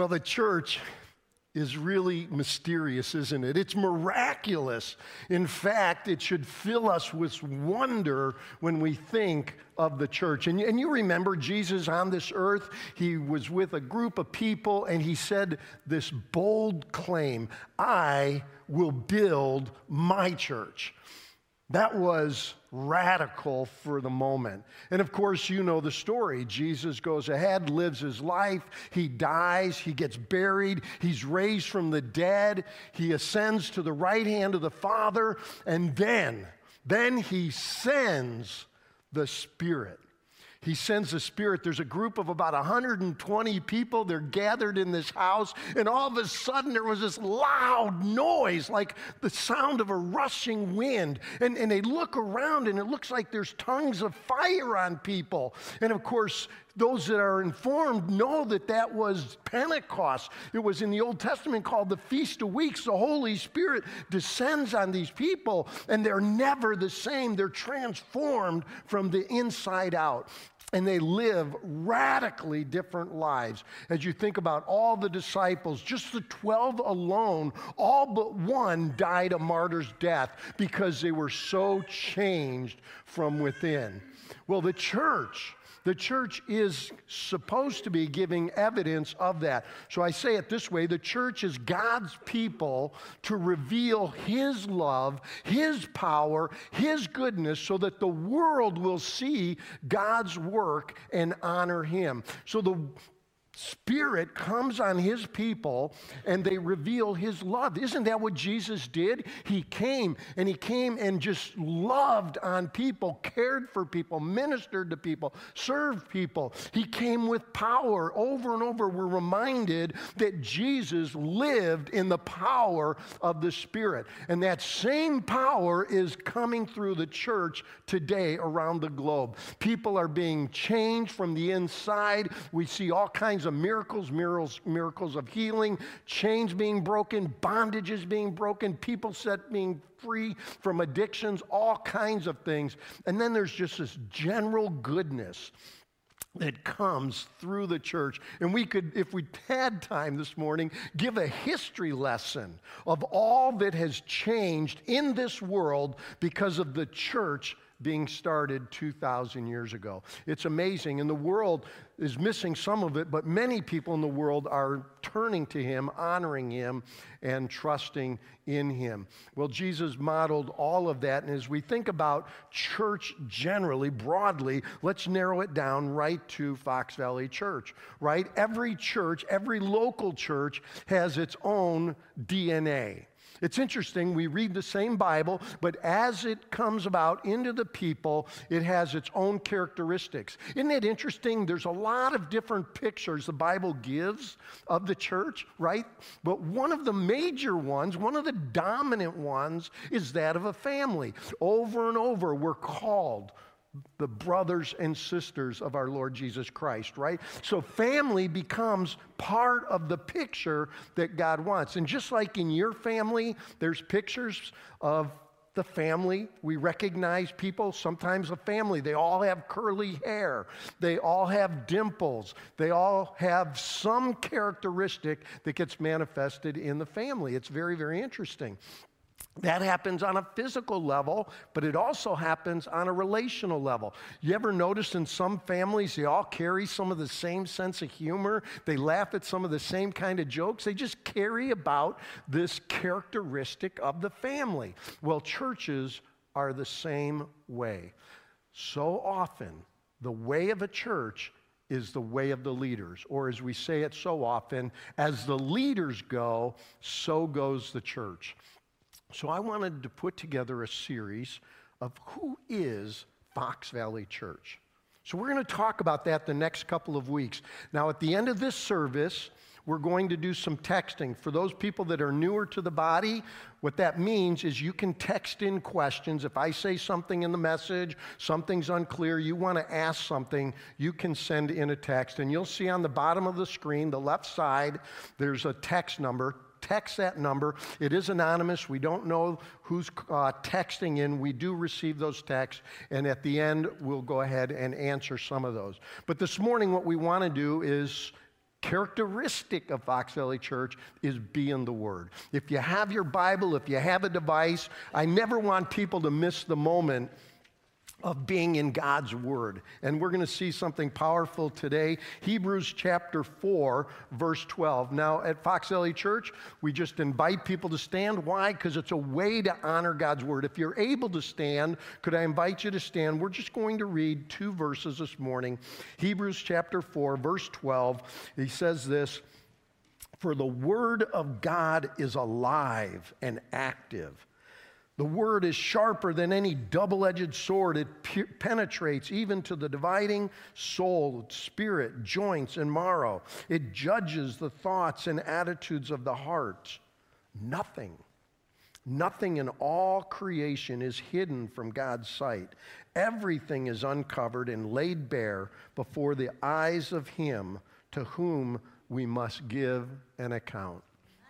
Well, the church is really mysterious, isn't it? It's miraculous. In fact, it should fill us with wonder when we think of the church. And you remember Jesus on this earth, he was with a group of people, and he said this bold claim, I will build my church. That was radical for the moment. And of course, you know the story. Jesus goes ahead, lives his life, he dies, he gets buried, he's raised from the dead, he ascends to the right hand of the Father, and then he sends the Spirit. He sends the Spirit. There's a group of about 120 people. They're gathered in this house, and all of a sudden there was this loud noise, like the sound of a rushing wind. And they look around, and it looks like there's tongues of fire on people. And of course, those that are informed know that that was Pentecost. It was in the Old Testament called the Feast of Weeks. The Holy Spirit descends on these people, and they're never the same. They're transformed from the inside out. And they live radically different lives. As you think about all the disciples, just the 12 alone, all but one died a martyr's death because they were so changed from within. Well, the church is supposed to be giving evidence of that. So I say it this way, the church is God's people to reveal his love, his power, his goodness, so that the world will see God's work and honor him. So the Spirit comes on his people and they reveal his love. Isn't that what Jesus did? He came and just loved on people, cared for people, ministered to people, served people. He came with power. Over and over, we're reminded that Jesus lived in the power of the Spirit. And that same power is coming through the church today around the globe. People are being changed from the inside. We see all kinds of miracles of healing, chains being broken, bondages being broken, people set being free from addictions, all kinds of things. And then there's just this general goodness that comes through the church. And we could, if we had time this morning, give a history lesson of all that has changed in this world because of the church being started 2,000 years ago. It's amazing, and the world is missing some of it, but many people in the world are turning to him, honoring him, and trusting in him. Well, Jesus modeled all of that, and as we think about church generally, broadly, let's narrow it down right to Fox Valley Church, right? Every church, every local church has its own DNA. It's interesting, we read the same Bible, but as it comes about into the people, it has its own characteristics. Isn't it interesting? There's a lot of different pictures the Bible gives of the church, right? But one of the major ones, one of the dominant ones, is that of a family. Over and over, we're called the brothers and sisters of our Lord Jesus Christ, right? So family becomes part of the picture that God wants. And just like in your family, there's pictures of the family. We recognize people, sometimes a family. They all have curly hair. They all have dimples. They all have some characteristic that gets manifested in the family. It's very, very interesting. That happens on a physical level, but it also happens on a relational level. You ever notice in some families, they all carry some of the same sense of humor? They laugh at some of the same kind of jokes. They just carry about this characteristic of the family. Well, churches are the same way. So often, the way of a church is the way of the leaders, or as we say it so often, as the leaders go, so goes the church. So I wanted to put together a series of who is Fox Valley Church. So we're going to talk about that the next couple of weeks. Now, at the end of this service, we're going to do some texting. For those people that are newer to the body, what that means is you can text in questions. If I say something in the message, something's unclear, you want to ask something, you can send in a text. And you'll see on the bottom of the screen, the left side, there's a text number. Text that number. It is anonymous. We don't know who's texting in. We do receive those texts, and at the end, we'll go ahead and answer some of those. But this morning, what we want to do is characteristic of Fox Valley Church is be in the Word. If you have your Bible, if you have a device, I never want people to miss the moment of being in God's Word. And we're going to see something powerful today. Hebrews chapter 4, verse 12. Now, at Fox Valley Church, we just invite people to stand. Why? Because it's a way to honor God's Word. If you're able to stand, could I invite you to stand? We're just going to read two verses this morning. Hebrews chapter 4, verse 12. He says this, "For the Word of God is alive and active. The word is sharper than any double-edged sword. It penetrates even to the dividing soul, spirit, joints, and marrow. It judges the thoughts and attitudes of the heart. Nothing in all creation is hidden from God's sight. Everything is uncovered and laid bare before the eyes of Him to whom we must give an account."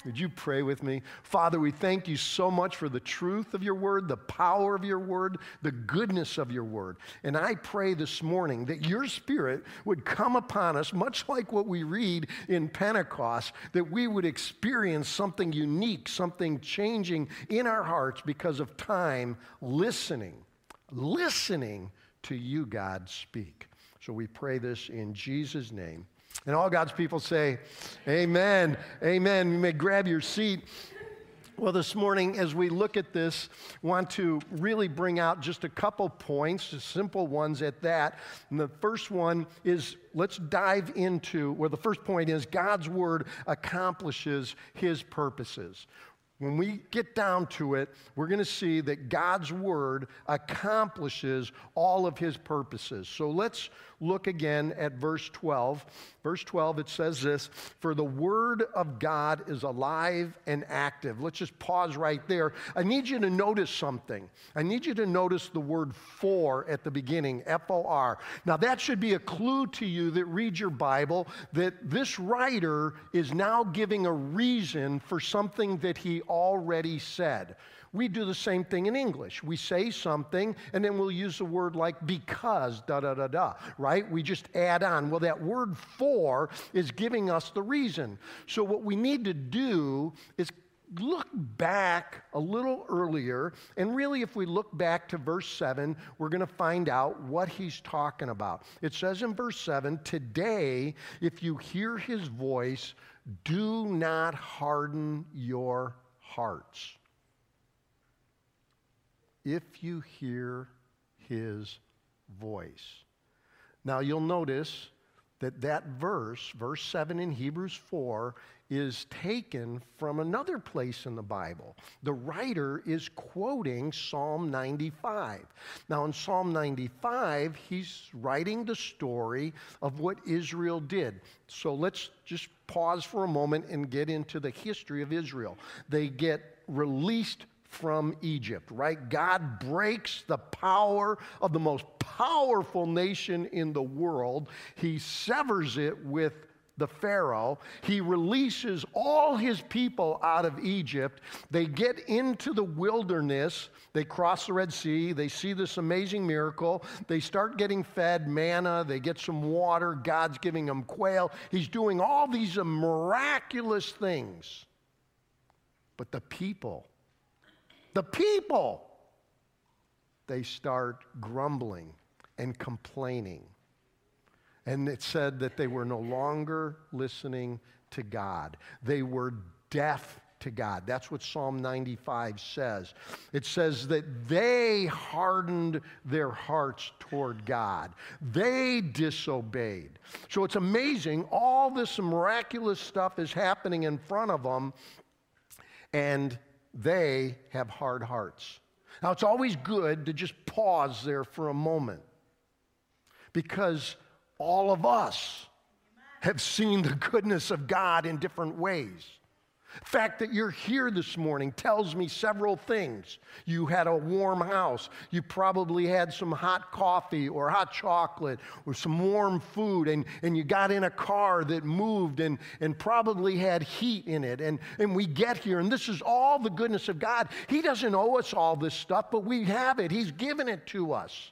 Would you pray with me? Father, we thank you so much for the truth of your word, the power of your word, the goodness of your word. And I pray this morning that your Spirit would come upon us, much like what we read in Pentecost, that we would experience something unique, something changing in our hearts because of time listening to you, God, speak. So we pray this in Jesus' name. And all God's people say, amen, amen. You may grab your seat. Well, this morning, as we look at this, I want to really bring out just a couple points, just simple ones at that. And the first one is, let's dive into, well, the first point is God's Word accomplishes His purposes. When we get down to it, we're going to see that God's Word accomplishes all of His purposes. So let's look again at verse 12. Verse 12, it says this, "For the Word of God is alive and active." Let's just pause right there. I need you to notice something. I need you to notice the word "for" at the beginning, F-O-R. Now, that should be a clue to you that read your Bible that this writer is now giving a reason for something that he already said. We do the same thing in English. We say something, and then we'll use a word like "because," da-da-da-da, right? We just add on. Well, that word "for" is giving us the reason. So what we need to do is look back a little earlier, and really if we look back to verse 7, we're going to find out what he's talking about. It says in verse 7, "Today, if you hear his voice, do not harden your hearts." If you hear his voice. Now, you'll notice that that verse, verse 7 in Hebrews 4, is taken from another place in the Bible. The writer is quoting Psalm 95. Now, in Psalm 95, he's writing the story of what Israel did. So let's just pause for a moment and get into the history of Israel. They get released from Egypt, right? God breaks the power of the most powerful nation in the world. He severs it with the Pharaoh. He releases all his people out of Egypt. They get into the wilderness. They cross the Red Sea. They see this amazing miracle. They start getting fed manna. They get some water. God's giving them quail. He's doing all these miraculous things. But the people, they start grumbling and complaining. And it said that they were no longer listening to God. They were deaf to God. That's what Psalm 95 says. It says that they hardened their hearts toward God. They disobeyed. So it's amazing. All this miraculous stuff is happening in front of them, and they have hard hearts. Now, it's always good to just pause there for a moment, because all of us have seen the goodness of God in different ways. The fact that you're here this morning tells me several things. You had a warm house. You probably had some hot coffee or hot chocolate or some warm food, and you got in a car that moved and probably had heat in it. And we get here, and this is all the goodness of God. He doesn't owe us all this stuff, but we have it. He's given it to us.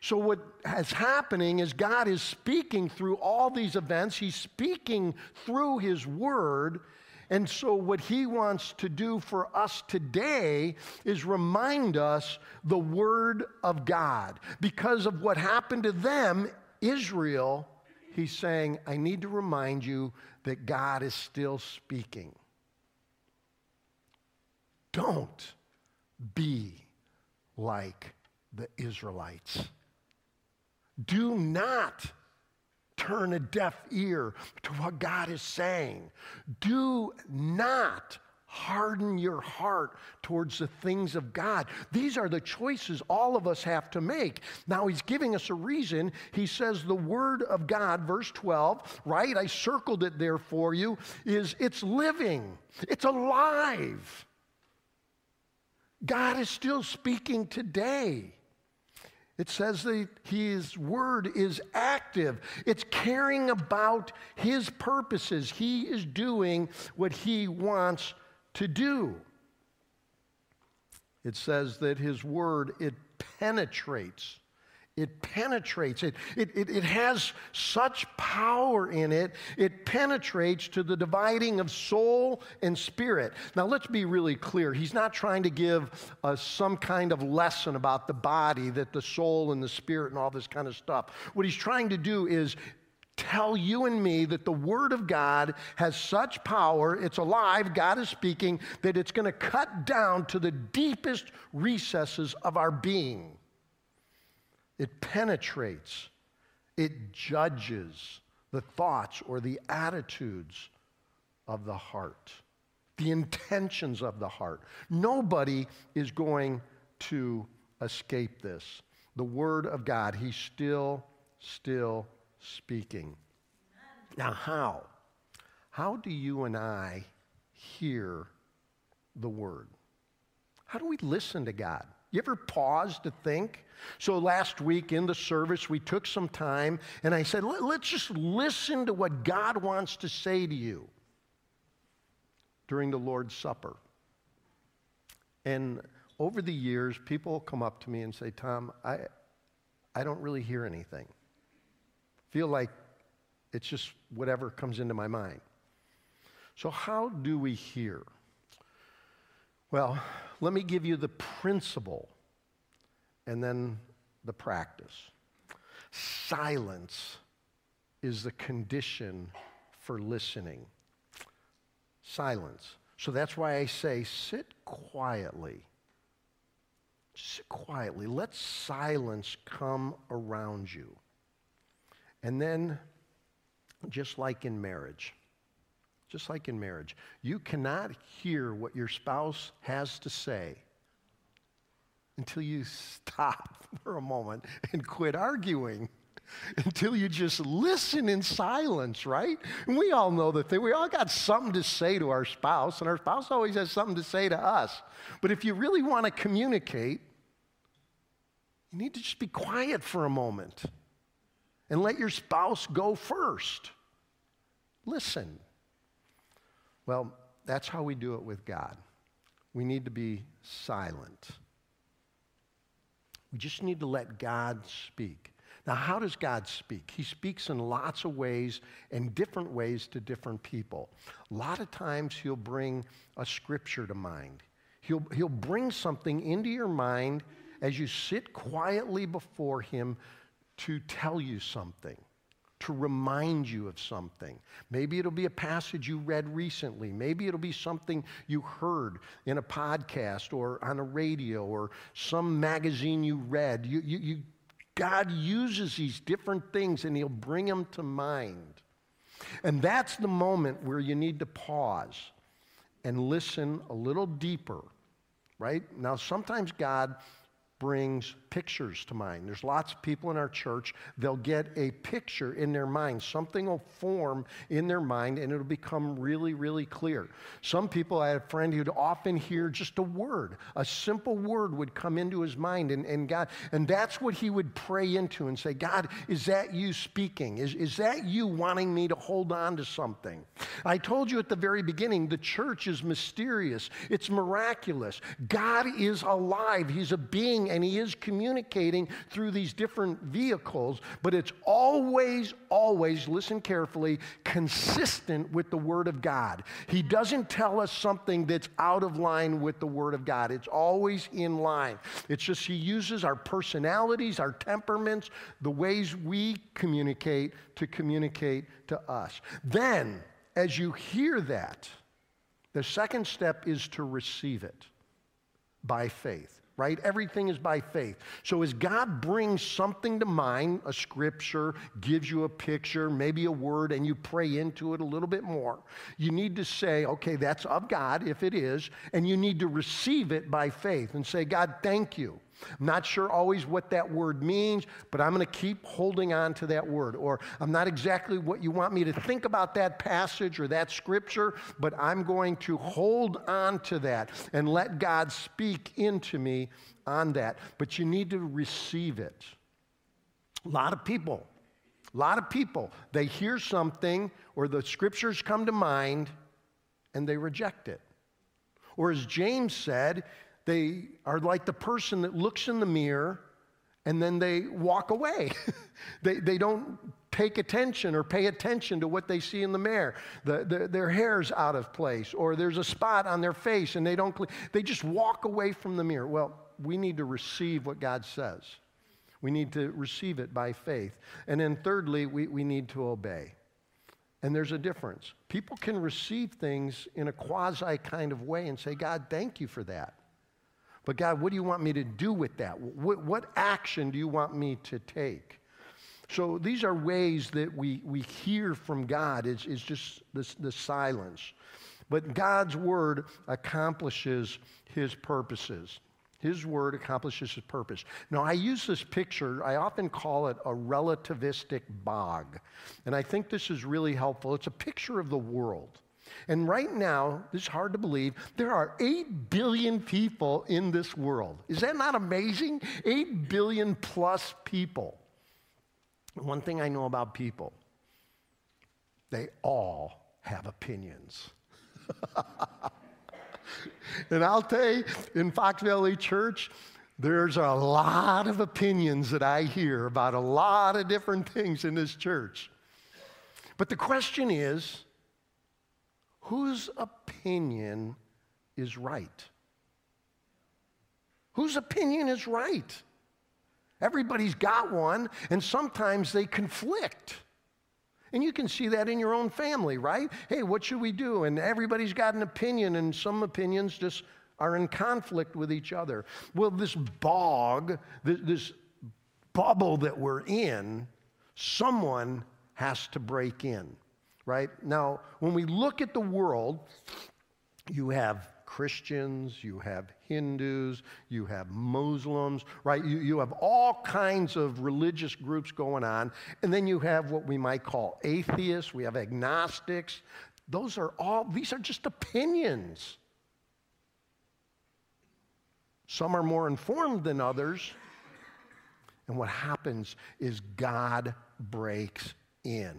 So what is happening is God is speaking through all these events. He's speaking through his word. And so what he wants to do for us today is remind us the word of God. Because of what happened to them, Israel, he's saying, I need to remind you that God is still speaking. Don't be like the Israelites. Do not turn a deaf ear to what God is saying. Do not harden your heart towards the things of God. These are the choices all of us have to make. Now he's giving us a reason. He says the word of God, verse 12, right? I circled it there for you, is it's living. It's alive. God is still speaking today. It says that his word is active. It's caring about his purposes. He is doing what he wants to do. It says that his word, it penetrates. It penetrates. It has such power in it. It penetrates to the dividing of soul and spirit. Now, let's be really clear. He's not trying to give us some kind of lesson about the body, that the soul and the spirit and all this kind of stuff. What he's trying to do is tell you and me that the word of God has such power, it's alive, God is speaking, that it's going to cut down to the deepest recesses of our being. It penetrates, it judges the thoughts or the attitudes of the heart, the intentions of the heart. Nobody is going to escape this. The word of God, he's still speaking. Now how? How do you and I hear the word? How do we listen to God? You ever pause to think? So last week in the service, we took some time, and I said, let's just listen to what God wants to say to you during the Lord's Supper. And over the years, people come up to me and say, Tom, I don't really hear anything. Feel like it's just whatever comes into my mind. So how do we hear? Well, let me give you the principle and then the practice. Silence is the condition for listening. Silence. So that's why I say sit quietly. Just sit quietly. Let silence come around you. And then, just like in marriage, you cannot hear what your spouse has to say until you stop for a moment and quit arguing, until you just listen in silence, right? And we all know that we all got something to say to our spouse, and our spouse always has something to say to us. But if you really want to communicate, you need to just be quiet for a moment and let your spouse go first. Listen. Well, that's how we do it with God. We need to be silent. We just need to let God speak. Now, how does God speak? He speaks in lots of ways and different ways to different people. A lot of times he'll bring a scripture to mind. He'll bring something into your mind as you sit quietly before him to tell you something, to remind you of something. Maybe it'll be a passage you read recently. Maybe it'll be something you heard in a podcast or on a radio or some magazine you read. God uses these different things and he'll bring them to mind. And that's the moment where you need to pause and listen a little deeper, right? Now, sometimes God brings pictures to mind. There's lots of people in our church, they'll get a picture in their mind. Something will form in their mind and it'll become really, really clear. Some people, I had a friend who'd often hear just a word, a simple word would come into his mind and that's what he would pray into and say, God, is that you speaking? Is that you wanting me to hold on to something? I told you at the very beginning, the church is mysterious. It's miraculous. God is alive. He's a being doing, and he is communicating through these different vehicles, but it's always, always, listen carefully, consistent with the Word of God. He doesn't tell us something that's out of line with the Word of God. It's always in line. It's just he uses our personalities, our temperaments, the ways we communicate to communicate to us. Then, as you hear that, the second step is to receive it by faith, right? Everything is by faith. So as God brings something to mind, a scripture, gives you a picture, maybe a word, and you pray into it a little bit more, you need to say, okay, that's of God, if it is, and you need to receive it by faith and say, God, thank you. I'm not sure always what that word means, but I'm going to keep holding on to that word. Or I'm not exactly what you want me to think about that passage or that scripture, but I'm going to hold on to that and let God speak into me on that. But you need to receive it. A lot of people, they hear something or the scriptures come to mind and they reject it. Or as James said, they are like the person that looks in the mirror and then they walk away. They don't take attention or pay attention to what they see in the mirror. Their hair's out of place, or there's a spot on their face and they just walk away from the mirror. Well, we need to receive what God says. We need to receive it by faith. And then thirdly, we need to obey. And there's a difference. People can receive things in a quasi kind of way and say, God, thank you for that. But God, what do you want me to do with that? What action do you want me to take? So these are ways that we hear from God. It's just the silence. But God's word accomplishes his purposes. His word accomplishes his purpose. Now, I use this picture. I often call it a relativistic bog. And I think this is really helpful. It's a picture of the world. And right now, this is hard to believe, there are 8 billion people in this world. Is that not amazing? 8 billion plus people. One thing I know about people, they all have opinions. And I'll tell you, in Fox Valley Church, there's a lot of opinions that I hear about a lot of different things in this church. But the question is, whose opinion is right? Whose opinion is right? Everybody's got one, and sometimes they conflict. And you can see that in your own family, right? Hey, what should we do? And everybody's got an opinion, and some opinions just are in conflict with each other. Well, this bog, this bubble that we're in, someone has to break in. Right? Now, when we look at the world, you have Christians, you have Hindus, you have Muslims, right? You have all kinds of religious groups going on, and then you have what we might call atheists, we have agnostics. These are just opinions. Some are more informed than others, and what happens is God breaks in.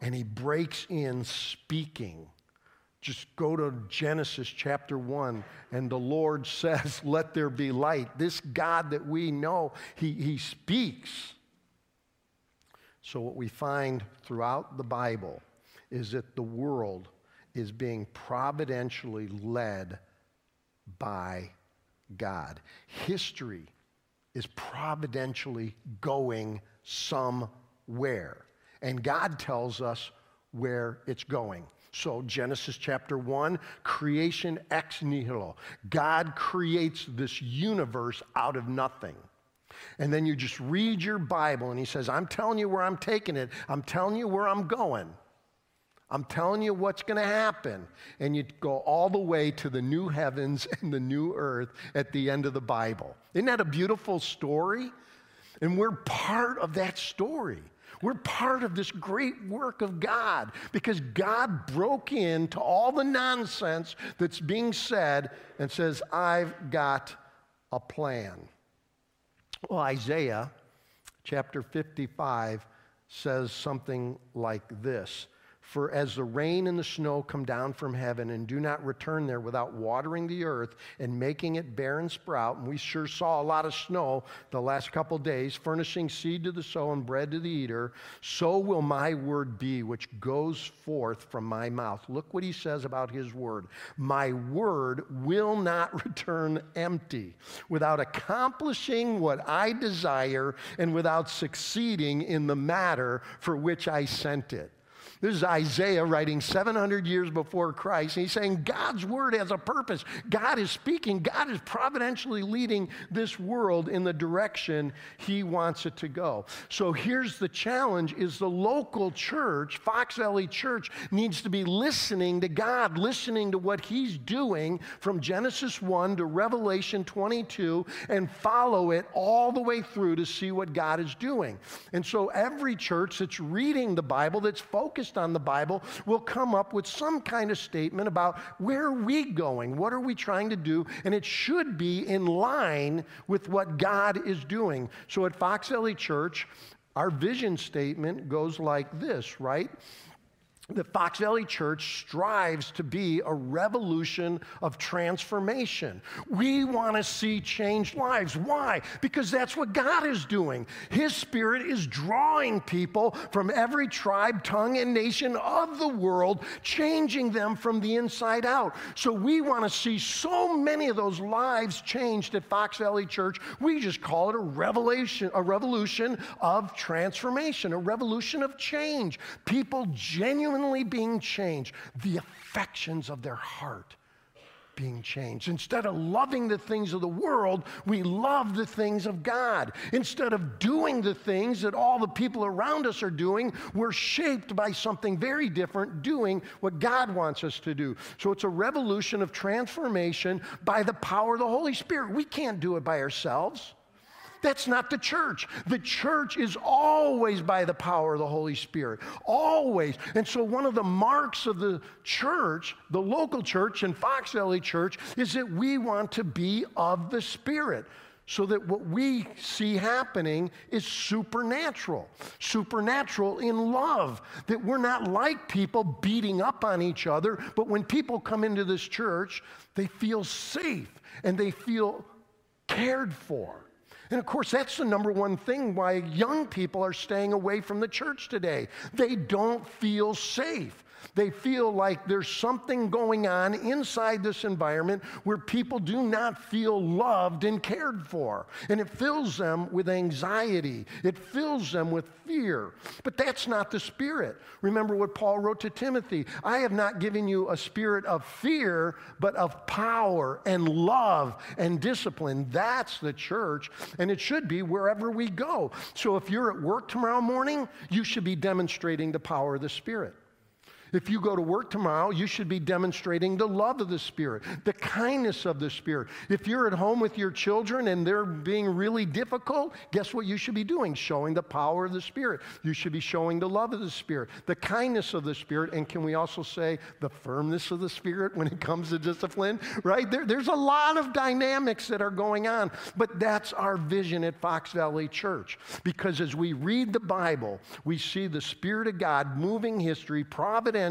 And he breaks in speaking. Just go to Genesis chapter 1, and the Lord says, let there be light. This God that we know, he speaks. So what we find throughout the Bible is that the world is being providentially led by God. History is providentially going somewhere. And God tells us where it's going. So Genesis chapter 1, creation ex nihilo. God creates this universe out of nothing. And then you just read your Bible and he says, I'm telling you where I'm taking it. I'm telling you where I'm going. I'm telling you what's going to happen. And you go all the way to the new heavens and the new earth at the end of the Bible. Isn't that a beautiful story? And we're part of that story. We're part of this great work of God because God broke into all the nonsense that's being said and says, I've got a plan. Well, Isaiah chapter 55 says something like this. For as the rain and the snow come down from heaven and do not return there without watering the earth and making it bear and sprout, and we sure saw a lot of snow the last couple days, furnishing seed to the sower and bread to the eater, so will my word be which goes forth from my mouth. Look what he says about his word. My word will not return empty, without accomplishing what I desire and without succeeding in the matter for which I sent it. This is Isaiah writing 700 years before Christ, and he's saying God's word has a purpose. God is speaking. God is providentially leading this world in the direction he wants it to go. So here's the challenge, is the local church, Fox Valley Church, needs to be listening to God, listening to what he's doing from Genesis 1 to Revelation 22, and follow it all the way through to see what God is doing. And so every church that's reading the Bible, that's focused on the Bible, will come up with some kind of statement about where are we going, what are we trying to do, and it should be in line with what God is doing. So at Fox Valley Church, our vision statement goes like this, right? The Fox Valley Church strives to be a revolution of transformation. We want to see changed lives. Why? Because that's what God is doing. His Spirit is drawing people from every tribe, tongue, and nation of the world, changing them from the inside out. So we want to see so many of those lives changed at Fox Valley Church. We just call it a revolution of transformation, a revolution of change. People genuinely being changed, the affections of their heart being changed. Instead of loving the things of the world, we love the things of God. Instead of doing the things that all the people around us are doing, we're shaped by something very different, doing what God wants us to do. So it's a revolution of transformation by the power of the Holy Spirit. We can't do it by ourselves. That's not the church. The church is always by the power of the Holy Spirit, always. And so one of the marks of the church, the local church and Fox Valley Church, is that we want to be of the Spirit, so that what we see happening is supernatural. Supernatural in love, that we're not like people beating up on each other, but when people come into this church, they feel safe and they feel cared for. And of course, that's the number one thing why young people are staying away from the church today. They don't feel safe. They feel like there's something going on inside this environment where people do not feel loved and cared for. And it fills them with anxiety. It fills them with fear. But that's not the Spirit. Remember what Paul wrote to Timothy. I have not given you a spirit of fear, but of power and love and discipline. That's the church, and it should be wherever we go. So if you're at work tomorrow morning, you should be demonstrating the power of the Spirit. If you go to work tomorrow, you should be demonstrating the love of the Spirit, the kindness of the Spirit. If you're at home with your children and they're being really difficult, guess what you should be doing? Showing the power of the Spirit. You should be showing the love of the Spirit, the kindness of the Spirit, and can we also say the firmness of the Spirit when it comes to discipline, right? There's a lot of dynamics that are going on, but that's our vision at Fox Valley Church, because as we read the Bible, we see the Spirit of God moving history, providence,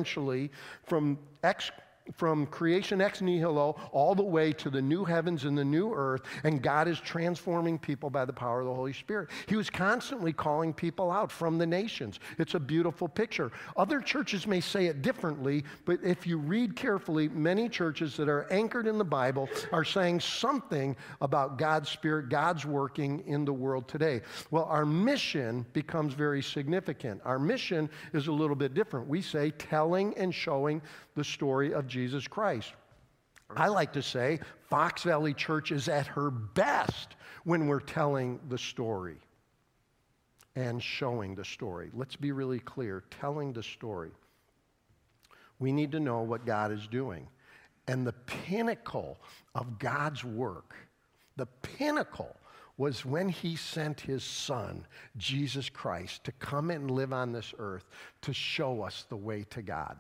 from creation ex nihilo all the way to the new heavens and the new earth, and God is transforming people by the power of the Holy Spirit. He was constantly calling people out from the nations. It's a beautiful picture. Other churches may say it differently, but if you read carefully, many churches that are anchored in the Bible are saying something about God's Spirit, God's working in the world today. Well, our mission becomes very significant. Our mission is a little bit different. We say telling and showing the story of Jesus Christ. I like to say Fox Valley Church is at her best when we're telling the story and showing the story. Let's be really clear, telling the story. We need to know what God is doing. And the pinnacle of God's work, the pinnacle was when he sent his son, Jesus Christ, to come and live on this earth to show us the way to God.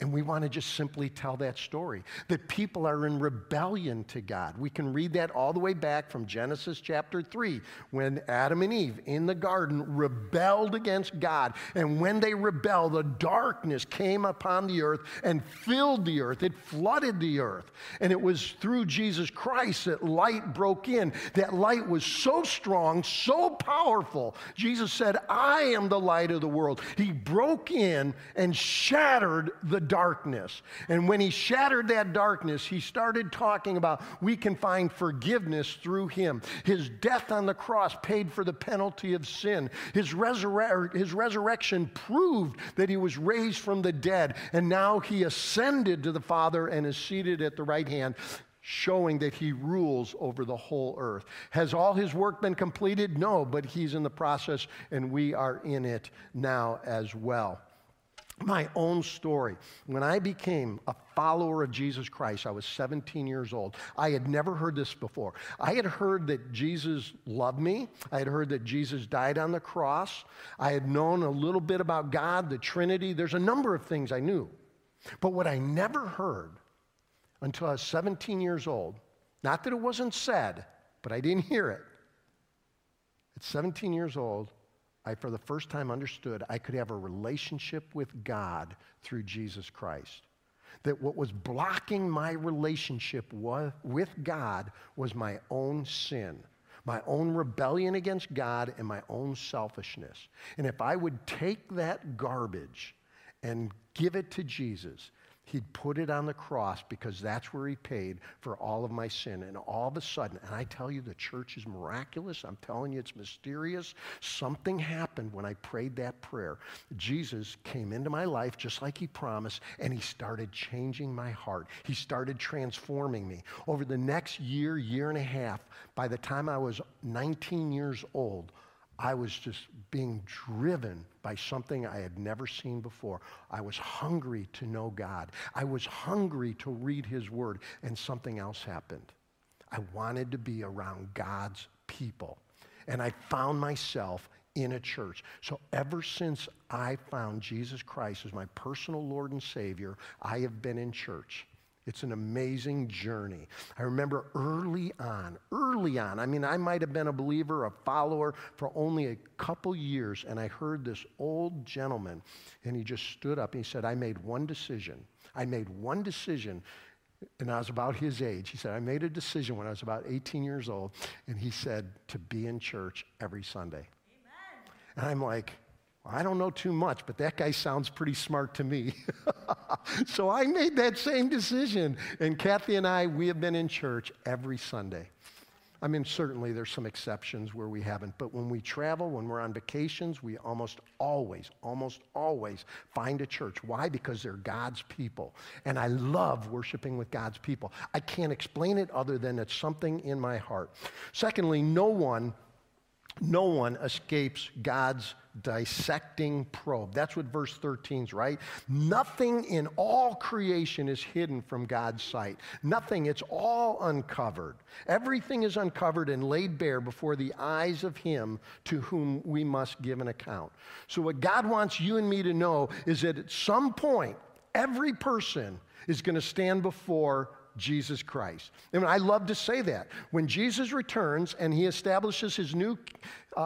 And we want to just simply tell that story, that people are in rebellion to God. We can read that all the way back from Genesis chapter 3, when Adam and Eve in the garden rebelled against God. And when they rebelled, the darkness came upon the earth and filled the earth. It flooded the earth. And it was through Jesus Christ that light broke in. That light was so strong, so powerful. Jesus said, "I am the light of the world." He broke in and shattered the darkness. And when he shattered that darkness, he started talking about we can find forgiveness through him. His death on the cross paid for the penalty of sin. His resurrection proved that he was raised from the dead, and now he ascended to the Father and is seated at the right hand, showing that he rules over the whole earth. Has all his work been completed? No, but he's in the process, and we are in it now as well. My own story. When I became a follower of Jesus Christ, I was 17 years old. I had never heard this before. I had heard that Jesus loved me. I had heard that Jesus died on the cross. I had known a little bit about God, the Trinity. There's a number of things I knew. But what I never heard until I was 17 years old, not that it wasn't said, but I didn't hear it. At 17 years old, I, for the first time, understood I could have a relationship with God through Jesus Christ. That what was blocking my relationship with God was my own sin, my own rebellion against God, and my own selfishness. And if I would take that garbage and give it to Jesus, he'd put it on the cross, because that's where he paid for all of my sin. And all of a sudden, and I tell you, the church is miraculous. I'm telling you, it's mysterious. Something happened when I prayed that prayer. Jesus came into my life just like he promised, and he started changing my heart. He started transforming me. Over the next year, year and a half, by the time I was 19 years old, I was just being driven by something I had never seen before. I was hungry to know God. I was hungry to read his word, and something else happened. I wanted to be around God's people, and I found myself in a church. So ever since I found Jesus Christ as my personal Lord and Savior, I have been in church. It's an amazing journey. I remember early on, I mean, I might have been a believer, a follower for only a couple years, and I heard this old gentleman, and he just stood up and he said, I made one decision, and I was about his age. He said, I made a decision when I was about 18 years old, and he said, to be in church every Sunday. Amen. And I'm like, I don't know too much, but that guy sounds pretty smart to me. So I made that same decision. And Kathy and I, we have been in church every Sunday. I mean, certainly there's some exceptions where we haven't, but when we travel, when we're on vacations, we almost always find a church. Why? Because they're God's people. And I love worshiping with God's people. I can't explain it other than it's something in my heart. Secondly, no one escapes God's dissecting probe. That's what verse 13's right. Nothing in all creation is hidden from God's sight. Nothing. It's all uncovered. Everything is uncovered and laid bare before the eyes of him to whom we must give an account. So what God wants you and me to know is that at some point, every person is going to stand before Jesus Christ. And I love to say that. When Jesus returns and he establishes his new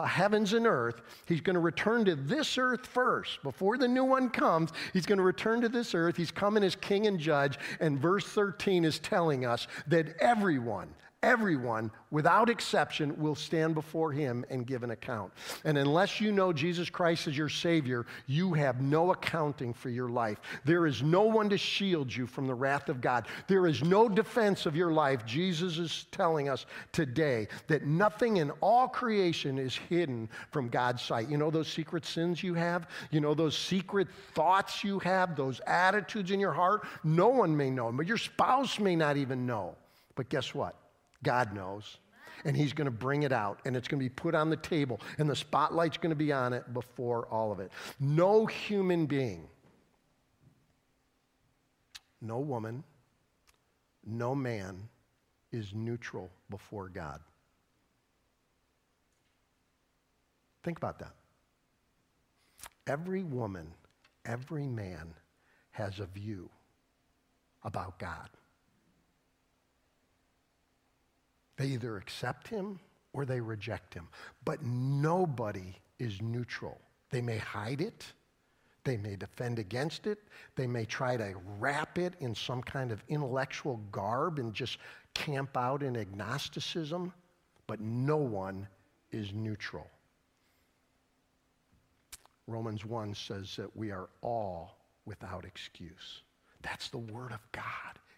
heavens and earth, he's going to return to this earth first. Before the new one comes, he's going to return to this earth. He's coming as king and judge. And verse 13 is telling us that everyone, without exception, will stand before him and give an account. And unless you know Jesus Christ as your Savior, you have no accounting for your life. There is no one to shield you from the wrath of God. There is no defense of your life. Jesus is telling us today that nothing in all creation is hidden from God's sight. You know those secret sins you have? You know those secret thoughts you have? Those attitudes in your heart? No one may know them, but your spouse may not even know. But guess what? God knows, and he's going to bring it out, and it's going to be put on the table, and the spotlight's going to be on it before all of it. No human being, no woman, no man is neutral before God. Think about that. Every woman, every man has of you about God. They either accept him or they reject him. But nobody is neutral. They may hide it. They may defend against it. They may try to wrap it in some kind of intellectual garb and just camp out in agnosticism. But no one is neutral. Romans 1 says that we are all without excuse. That's the word of God.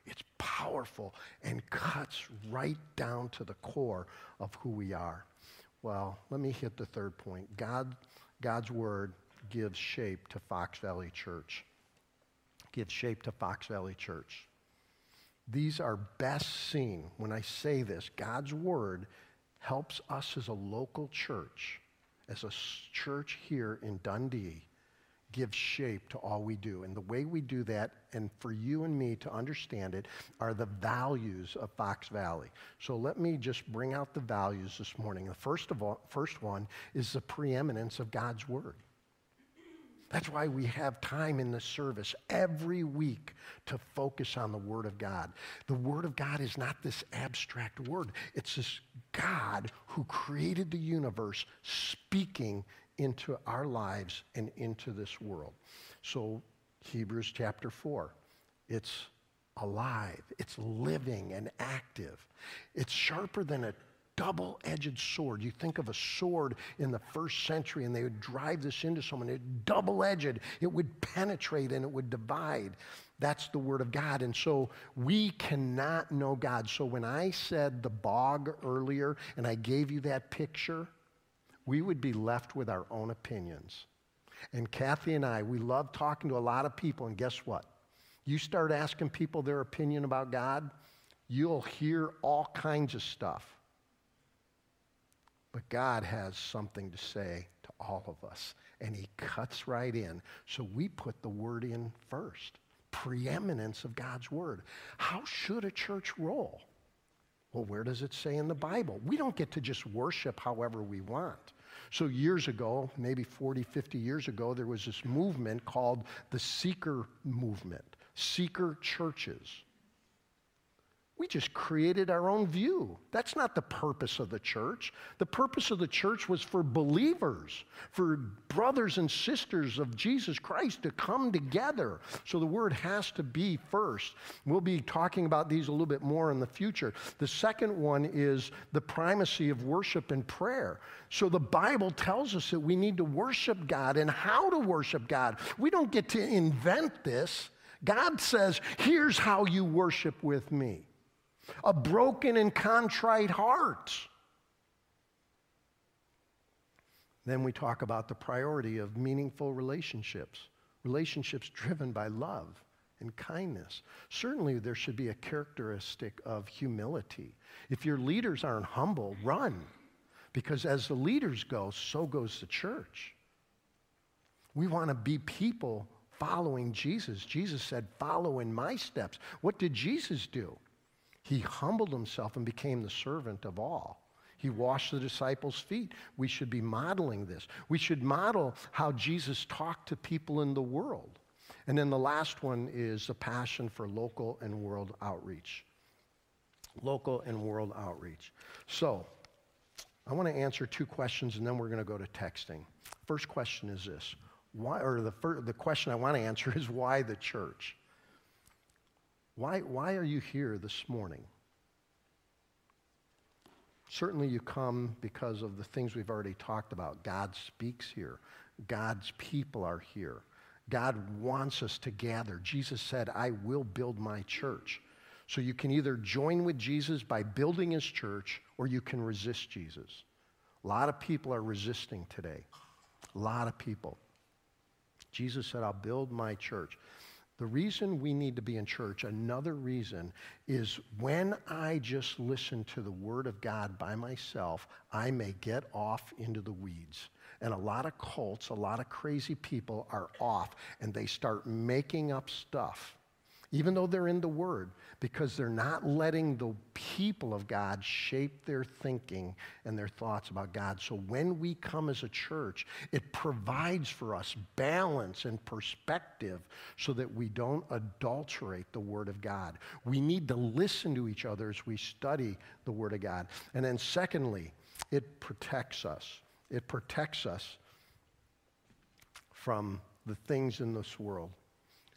It's powerful and cuts right down to the core of who we are. Well, let me hit the third point. God's word gives shape to Fox Valley Church. Gives shape to Fox Valley Church. These are best seen. When I say this, God's word helps us as a local church, as a church here in Dundee, give shape to all we do. And the way we do that, and for you and me to understand it, are the values of Fox Valley. So let me just bring out the values this morning. The first one is the preeminence of God's word. That's why we have time in this service every week to focus on the Word of God. The Word of God is not this abstract word. It's this God who created the universe speaking into our lives and into this world. So Hebrews chapter 4, it's alive, it's living and active. It's sharper than a double-edged sword. You think of a sword in the first century and they would drive this into someone. It's double-edged. It would penetrate and it would divide. That's the word of God. And so we cannot know God. So when I said the bog earlier and I gave you that picture, we would be left with our own opinions. And Kathy and I, we love talking to a lot of people. And guess what? You start asking people their opinion about God, you'll hear all kinds of stuff. But God has something to say to all of us, and he cuts right in. So we put the word in first, preeminence of God's word. How should a church roll? Well, where does it say in the Bible? We don't get to just worship however we want. So years ago, maybe 40, 50 years ago, there was this movement called the Seeker Movement, Seeker Churches. We just created our own view. That's not the purpose of the church. The purpose of the church was for believers, for brothers and sisters of Jesus Christ to come together. So the word has to be first. We'll be talking about these a little bit more in the future. The second one is the primacy of worship and prayer. So the Bible tells us that we need to worship God and how to worship God. We don't get to invent this. God says, here's how you worship with me. A broken and contrite heart. Then we talk about the priority of meaningful relationships. Relationships driven by love and kindness. Certainly there should be a characteristic of humility. If your leaders aren't humble, run. Because as the leaders go, so goes the church. We want to be people following Jesus. Jesus said, follow in my steps. What did Jesus do? He humbled himself and became the servant of all. He washed the disciples' feet. We should be modeling this. We should model how Jesus talked to people in the world. And then the last one is the passion for local and world outreach. Local and world outreach. So I want to answer two questions, and then we're going to go to texting. First question is this. The question I want to answer is why the church? Why are you here this morning? Certainly you come because of the things we've already talked about. God speaks here. God's people are here. God wants us to gather. Jesus said, I will build my church. So you can either join with Jesus by building his church, or you can resist Jesus. A lot of people are resisting today. A lot of people. Jesus said, I'll build my church. The reason we need to be in church, another reason, is when I just listen to the Word of God by myself, I may get off into the weeds. And a lot of cults, a lot of crazy people are off, and they start making up stuff. even though they're in the Word, because they're not letting the people of God shape their thinking and their thoughts about God. So when we come as a church, it provides for us balance and perspective so that we don't adulterate the Word of God. We need to listen to each other as we study the Word of God. And then secondly, it protects us. It protects us from the things in this world,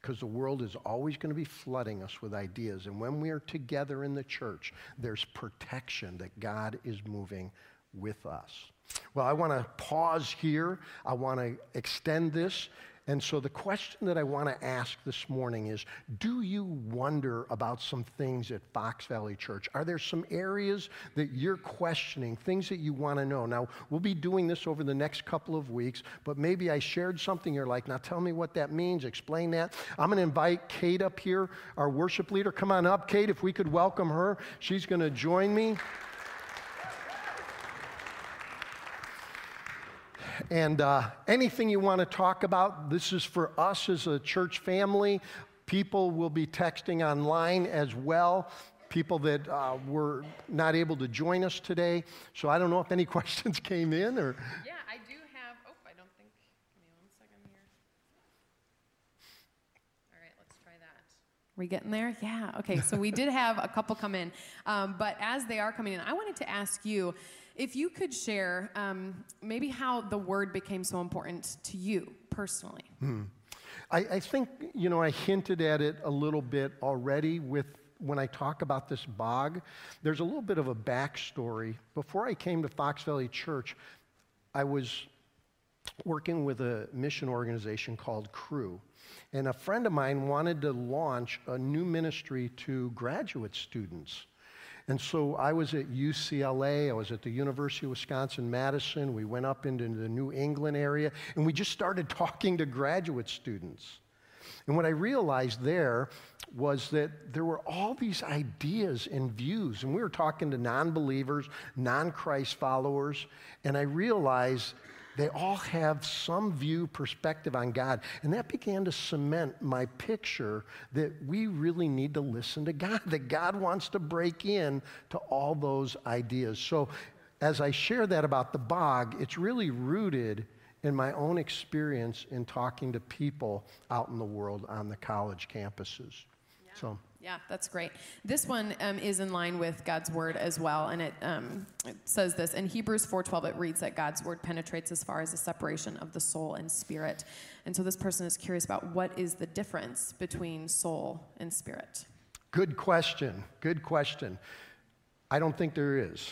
because the world is always going to be flooding us with ideas. And when we are together in the church, there's protection that God is moving with us. Well, I want to pause here. I want to extend this. And so the question that I want to ask this morning is, do you wonder about some things at Fox Valley Church? Are there some areas that you're questioning, things that you want to know? Now, we'll be doing this over the next couple of weeks, but maybe I shared something you're like, now tell me what that means, explain that. I'm going to invite Kate up here, our worship leader. Come on up, Kate, if we could welcome her. She's going to join me. And anything you want to talk about, this is for us as a church family. People will be texting online as well, people that were not able to join us today. So I don't know if any questions came in or... Yeah, I do have... Oh, I don't think... Give me 1 second here. All right, let's try that. Are we getting there? Yeah, okay. So we did have a couple come in. But as they are coming in, I wanted to ask you... if you could share maybe how the Word became so important to you personally. I think, you know, I hinted at it a little bit already with when I talk about this bog. There's a little bit of a backstory. Before I came to Fox Valley Church, I was working with a mission organization called Crew. And a friend of mine wanted to launch a new ministry to graduate students. And so I was at UCLA, I was at the University of Wisconsin-Madison, we went up into the New England area, and we just started talking to graduate students. And what I realized there was that there were all these ideas and views, and we were talking to non-believers, non-Christ followers, and I realized they all have some view, perspective on God. And that began to cement my picture that we really need to listen to God, that God wants to break in to all those ideas. So as I share that about the bog, it's really rooted in my own experience in talking to people out in the world on the college campuses. Yeah. So. Yeah, that's great. This one is in line with God's Word as well, and it says this. In Hebrews 4:12, it reads that God's Word penetrates as far as the separation of the soul and spirit. And so this person is curious about what is the difference between soul and spirit? Good question. Good question. I don't think there is.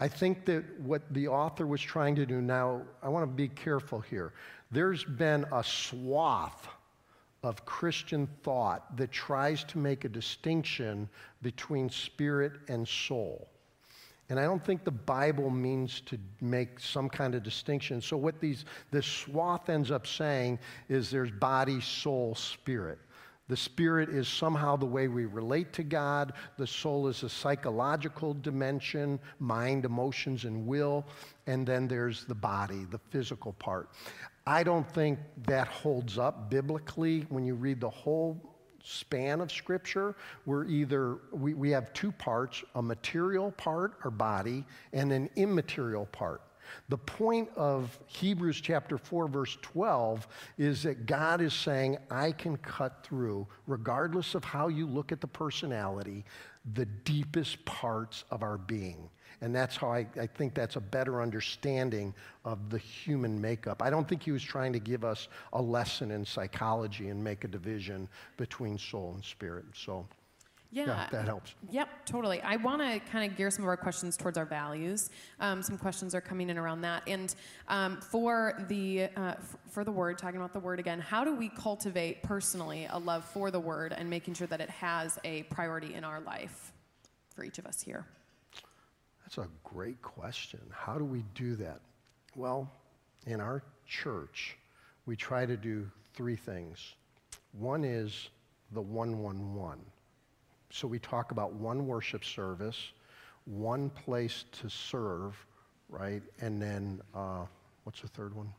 I think that what the author was trying to do now, I want to be careful here. There's been a swath of Christian thought that tries to make a distinction between spirit and soul. And I don't think the Bible means to make some kind of distinction. So what this swath ends up saying is there's body, soul, spirit. The spirit is somehow the way we relate to God. The soul is a psychological dimension, mind, emotions, and will. And then there's the body, the physical part. I don't think that holds up biblically. When you read the whole span of Scripture, we have two parts, a material part, our body, and an immaterial part. The point of Hebrews chapter 4, verse 12, is that God is saying, I can cut through, regardless of how you look at the personality, the deepest parts of our being. And that's how I think that's a better understanding of the human makeup. I don't think he was trying to give us a lesson in psychology and make a division between soul and spirit. So. Yeah, that helps. Yep, totally. I want to kind of gear some of our questions towards our values. Some questions are coming in around that. And for the Word, talking about the Word again, how do we cultivate personally a love for the Word and making sure that it has a priority in our life for each of us here? That's a great question. How do we do that? Well, in our church, we try to do three things. One is the 1-1-1. So we talk about one worship service, one place to serve, right? And then, what's the third one?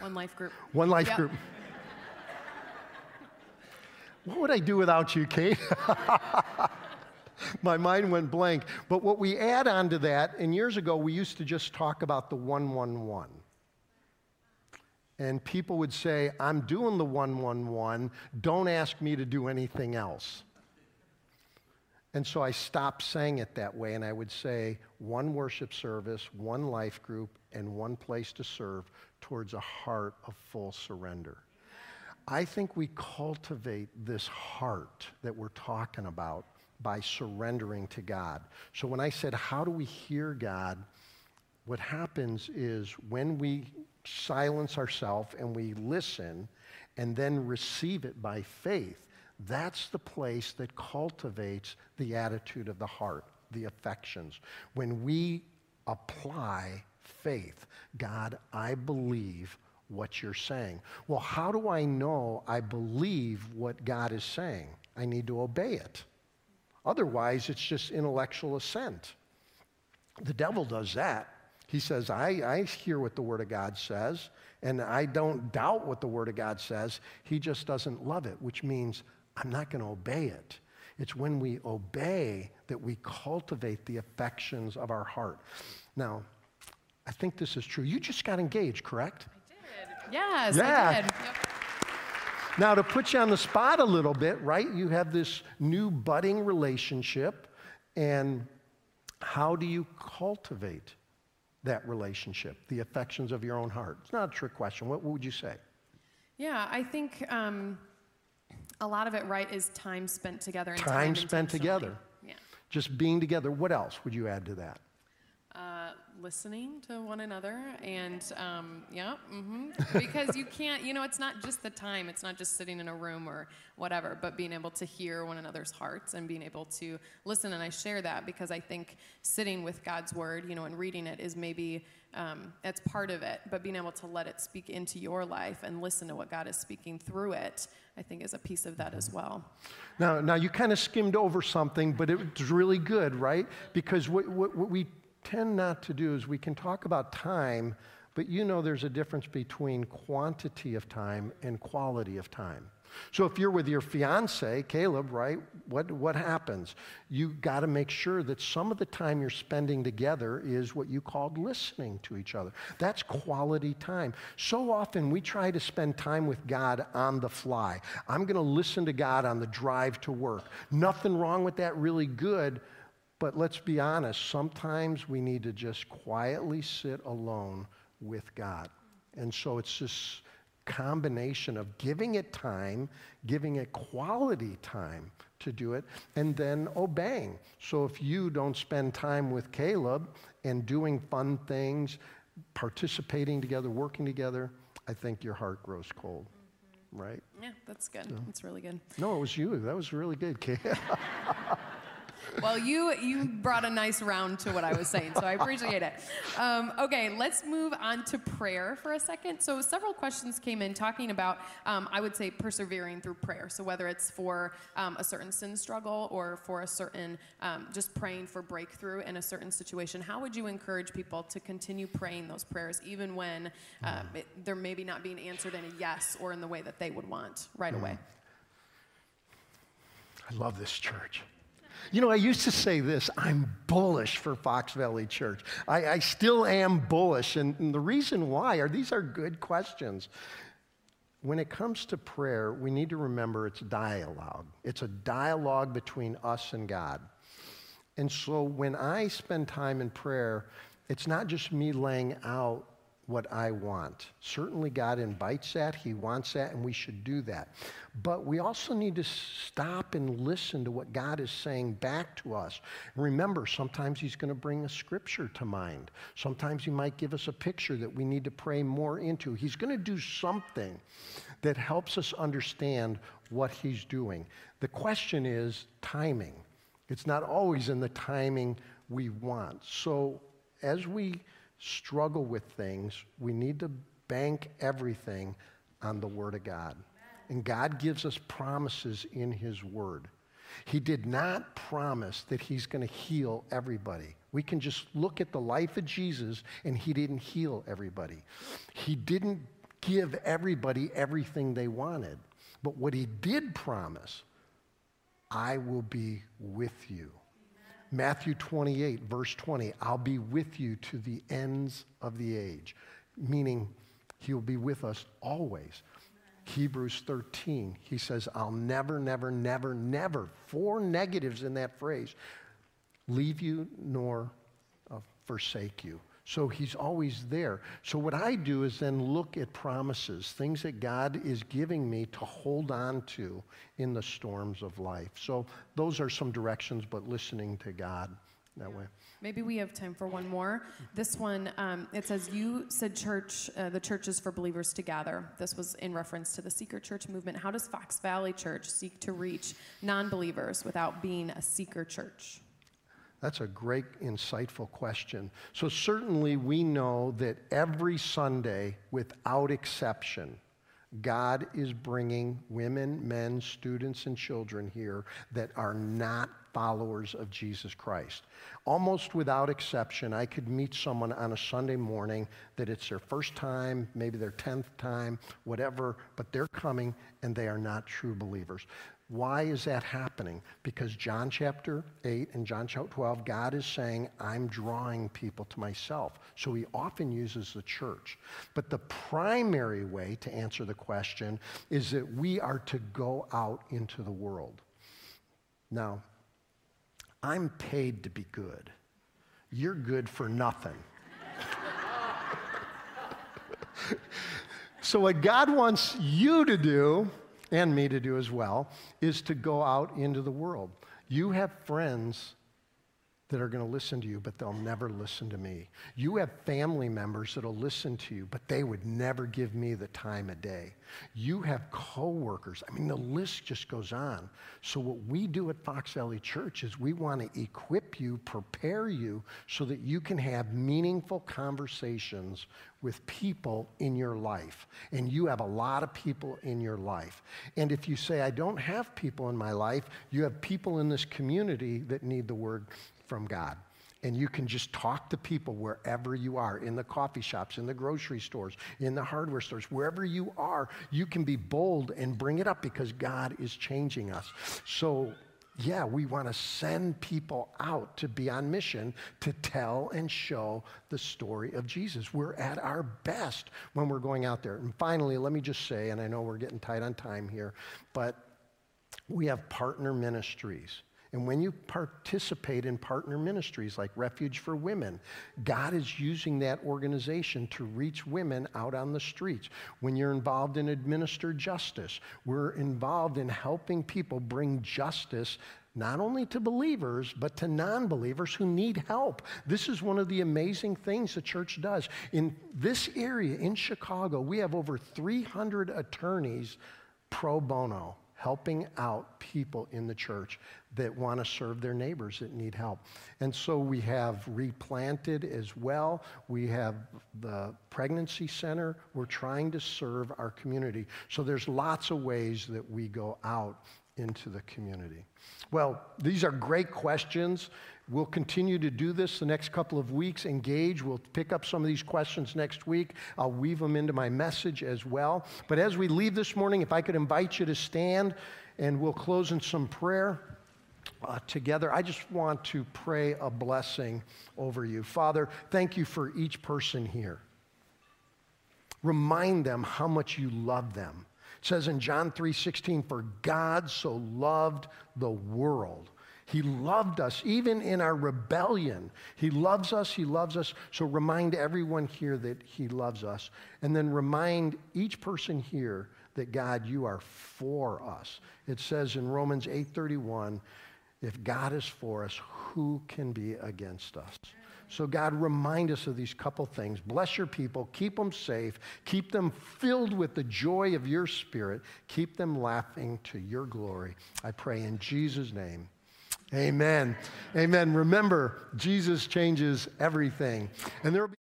One life group. One life group. What would I do without you, Kate? My mind went blank. But what we add on to that, and years ago we used to just talk about the 111. And people would say, I'm doing the 111, don't ask me to do anything else. And so I stopped saying it that way, and I would say one worship service, one life group, and one place to serve towards a heart of full surrender. I think we cultivate this heart that we're talking about by surrendering to God. So when I said, how do we hear God? What happens is when we silence ourselves and we listen and then receive it by faith, that's the place that cultivates the attitude of the heart, the affections. When we apply faith, God, I believe what you're saying. Well, how do I know I believe what God is saying? I need to obey it. Otherwise, it's just intellectual assent. The devil does that. He says, I hear what the Word of God says, and I don't doubt what the Word of God says. He just doesn't love it, which means I'm not going to obey it. It's when we obey that we cultivate the affections of our heart. Now, I think this is true. You just got engaged, correct? I did. Yes, yeah. I did. Yep. Now, to put you on the spot a little bit, right, you have this new budding relationship, and how do you cultivate that relationship, the affections of your own heart? It's not a trick question. What would you say? Yeah, I think a lot of it, right, is time spent together. And time spent together. Yeah. Just being together. What else would you add to that? Listening to one another, and yeah, because you can't, you know, it's not just the time, it's not just sitting in a room or whatever, but being able to hear one another's hearts and being able to listen. And I share that because I think sitting with God's word, you know, and reading it is maybe, that's part of it, but being able to let it speak into your life and listen to what God is speaking through it, I think is a piece of that as well. Now you kind of skimmed over something, but it was really good, right? Because what we tend not to do is we can talk about time, but you know there's a difference between quantity of time and quality of time. So if you're with your fiance, Caleb, right, what happens? You got to make sure that some of the time you're spending together is what you called listening to each other. That's quality time. So often we try to spend time with God on the fly. I'm going to listen to God on the drive to work. Nothing wrong with that, really good. But let's be honest, sometimes we need to just quietly sit alone with God. And so it's this combination of giving it time, giving it quality time to do it, and then obeying. So if you don't spend time with Caleb and doing fun things, participating together, working together, I think your heart grows cold, right? Yeah, that's good. So. That's really good. No, it was you. That was really good, Caleb. Well, you brought a nice round to what I was saying, so I appreciate it. Okay, let's move on to prayer for a second. So several questions came in talking about, I would say, persevering through prayer. So whether it's for a certain sin struggle or for a certain, just praying for breakthrough in a certain situation, how would you encourage people to continue praying those prayers even when they're maybe not being answered in a yes or in the way that they would want right away? I love this church. You know, I used to say this, I'm bullish for Fox Valley Church. I still am bullish, and the reason why are these are good questions. When it comes to prayer, we need to remember it's dialogue. It's a dialogue between us and God. And so when I spend time in prayer, it's not just me laying out what I want. Certainly God invites that, he wants that, and we should do that. But we also need to stop and listen to what God is saying back to us. Remember, sometimes he's going to bring a scripture to mind. Sometimes he might give us a picture that we need to pray more into. He's going to do something that helps us understand what he's doing. The question is timing. It's not always in the timing we want. So as we struggle with things, we need to bank everything on the Word of God. And God gives us promises in his Word. He did not promise that he's going to heal everybody. We can just look at the life of Jesus, and he didn't heal everybody. He didn't give everybody everything they wanted. But what he did promise, I will be with you. Matthew 28, verse 20, I'll be with you to the ends of the age, meaning he'll be with us always. Hebrews 13, he says, I'll never, never, never, never, four negatives in that phrase, leave you nor forsake you. So he's always there. So what I do is then look at promises, things that God is giving me to hold on to in the storms of life. So those are some directions, but listening to God that way. Maybe we have time for one more. This one, it says, you said church, the church is for believers to gather. This was in reference to the seeker church movement. How does Fox Valley Church seek to reach non-believers without being a seeker church? That's a great, insightful question. So certainly we know that every Sunday, without exception, God is bringing women, men, students, and children here that are not followers of Jesus Christ. Almost without exception, I could meet someone on a Sunday morning that it's their first time, maybe their 10th time, whatever, but they're coming and they are not true believers. Why is that happening? Because John chapter 8 and John chapter 12, God is saying, I'm drawing people to myself. So he often uses the church. But the primary way to answer the question is that we are to go out into the world. Now, I'm paid to be good. You're good for nothing. So what God wants you to do, and me to do as well, is to go out into the world. You have friends that are going to listen to you, but they'll never listen to me. You have family members that'll listen to you, but they would never give me the time of day. You have coworkers. I mean, the list just goes on. So what we do at Fox Valley Church is we want to equip you, prepare you, so that you can have meaningful conversations with people in your life. And you have a lot of people in your life. And if you say, I don't have people in my life, you have people in this community that need the word from God. And you can just talk to people wherever you are, in the coffee shops, in the grocery stores, in the hardware stores, wherever you are, you can be bold and bring it up because God is changing us. So yeah, we want to send people out to be on mission to tell and show the story of Jesus. We're at our best when we're going out there. And finally, let me just say, and I know we're getting tight on time here, but we have partner ministries. And when you participate in partner ministries like Refuge for Women, God is using that organization to reach women out on the streets. When you're involved in Administer Justice, we're involved in helping people bring justice not only to believers, but to non-believers who need help. This is one of the amazing things the church does. In this area, in Chicago, we have over 300 attorneys pro bono, helping out people in the church that want to serve their neighbors that need help. And so we have replanted as well. We have the pregnancy center. We're trying to serve our community. So there's lots of ways that we go out into the community. Well, these are great questions. We'll continue to do this the next couple of weeks. Engage. We'll pick up some of these questions next week. I'll weave them into my message as well. But as we leave this morning, if I could invite you to stand, and we'll close in some prayer together. I just want to pray a blessing over you. Father, thank you for each person here. Remind them how much you love them. It says in John 3:16, for God so loved the world. He loved us, even in our rebellion. He loves us, he loves us. So remind everyone here that he loves us. And then remind each person here that, God, you are for us. It says in Romans 8:31, if God is for us, who can be against us? So God, remind us of these couple things. Bless your people. Keep them safe. Keep them filled with the joy of your spirit. Keep them laughing to your glory. I pray in Jesus' name. Amen. Amen. Remember, Jesus changes everything. And there will be